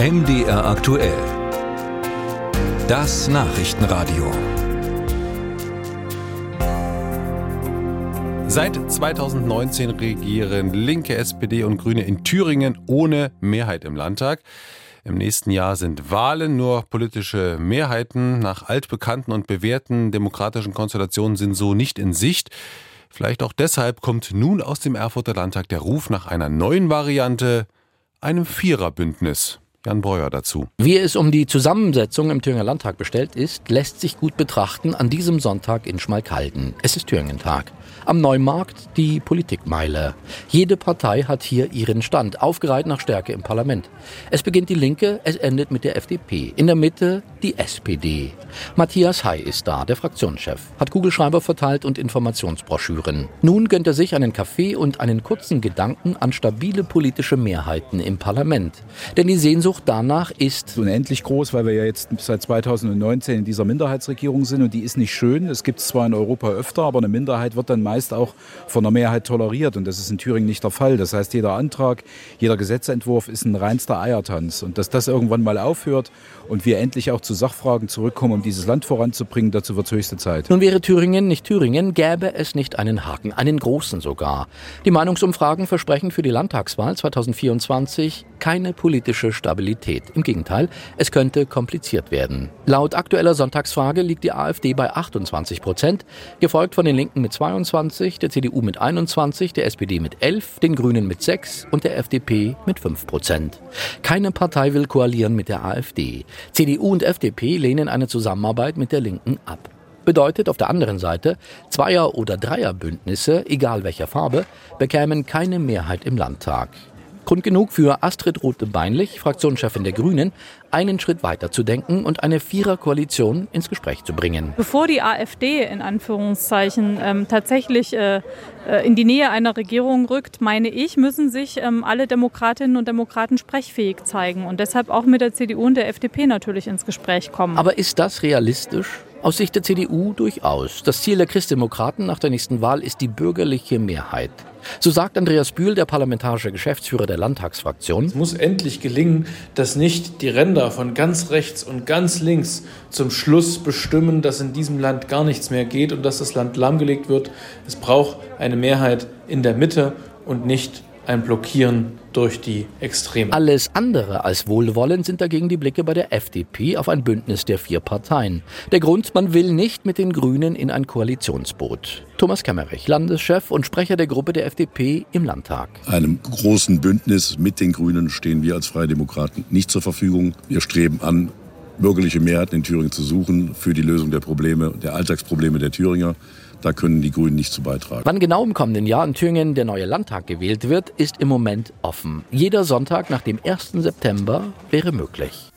MDR aktuell. Das Nachrichtenradio. Seit 2019 regieren Linke, SPD und Grüne in Thüringen ohne Mehrheit im Landtag. Im nächsten Jahr sind Wahlen, nur politische Mehrheiten nach altbekannten und bewährten demokratischen Konstellationen sind so nicht in Sicht. Vielleicht auch deshalb kommt nun aus dem Erfurter Landtag der Ruf nach einer neuen Variante, einem Viererbündnis. Jan Breuer dazu. Wie es um die Zusammensetzung im Thüringer Landtag bestellt ist, lässt sich gut betrachten an diesem Sonntag in Schmalkalden. Es ist Thüringentag. Am Neumarkt die Politikmeile. Jede Partei hat hier ihren Stand, aufgereiht nach Stärke im Parlament. Es beginnt die Linke, es endet mit der FDP. In der Mitte die SPD. Matthias Hey ist da, der Fraktionschef. Hat Kugelschreiber verteilt und Informationsbroschüren. Nun gönnt er sich einen Kaffee und einen kurzen Gedanken an stabile politische Mehrheiten im Parlament. Denn die Sehnsucht danach ist unendlich groß, weil wir ja jetzt seit 2019 in dieser Minderheitsregierung sind und die ist nicht schön. Es gibt es zwar in Europa öfter, aber eine Minderheit wird dann meist auch von der Mehrheit toleriert und das ist in Thüringen nicht der Fall. Das heißt, jeder Antrag, jeder Gesetzentwurf ist ein reinster Eiertanz und dass das irgendwann mal aufhört und wir endlich auch zu Sachfragen zurückkommen, um dieses Land voranzubringen, dazu wird es höchste Zeit. Nun wäre Thüringen nicht Thüringen, gäbe es nicht einen Haken, einen großen sogar. Die Meinungsumfragen versprechen für die Landtagswahl 2024 keine politische Stabilität. Im Gegenteil, es könnte kompliziert werden. Laut aktueller Sonntagsfrage liegt die AfD bei 28%, gefolgt von den Linken mit 22%, der CDU mit 21%, der SPD mit 11%, den Grünen mit 6% und der FDP mit 5%. Keine Partei will koalieren mit der AfD. CDU und FDP lehnen eine Zusammenarbeit mit der Linken ab. Bedeutet auf der anderen Seite, Zweier- oder Dreierbündnisse, egal welcher Farbe, bekämen keine Mehrheit im Landtag. Grund genug für Astrid Rothe-Beinlich, Fraktionschefin der Grünen, einen Schritt weiter zu denken und eine Viererkoalition ins Gespräch zu bringen. Bevor die AfD in Anführungszeichen tatsächlich in die Nähe einer Regierung rückt, meine ich, müssen sich alle Demokratinnen und Demokraten sprechfähig zeigen und deshalb auch mit der CDU und der FDP natürlich ins Gespräch kommen. Aber ist das realistisch? Aus Sicht der CDU durchaus. Das Ziel der Christdemokraten nach der nächsten Wahl ist die bürgerliche Mehrheit. So sagt Andreas Bühl, der parlamentarische Geschäftsführer der Landtagsfraktion. Es muss endlich gelingen, dass nicht die Ränder von ganz rechts und ganz links zum Schluss bestimmen, dass in diesem Land gar nichts mehr geht und dass das Land lahmgelegt wird. Es braucht eine Mehrheit in der Mitte und nicht ein Blockieren durch die Extreme. Alles andere als wohlwollend sind dagegen die Blicke bei der FDP auf ein Bündnis der vier Parteien. Der Grund, man will nicht mit den Grünen in ein Koalitionsboot. Thomas Kemmerich, Landeschef und Sprecher der Gruppe der FDP im Landtag. Einem großen Bündnis mit den Grünen stehen wir als Freie Demokraten nicht zur Verfügung. Wir streben an, bürgerliche Mehrheiten in Thüringen zu suchen für die Lösung der Probleme, der Alltagsprobleme der Thüringer. Da können die Grünen nicht zu beitragen. Wann genau im kommenden Jahr in Thüringen der neue Landtag gewählt wird, ist im Moment offen. Jeder Sonntag nach dem 1. September wäre möglich.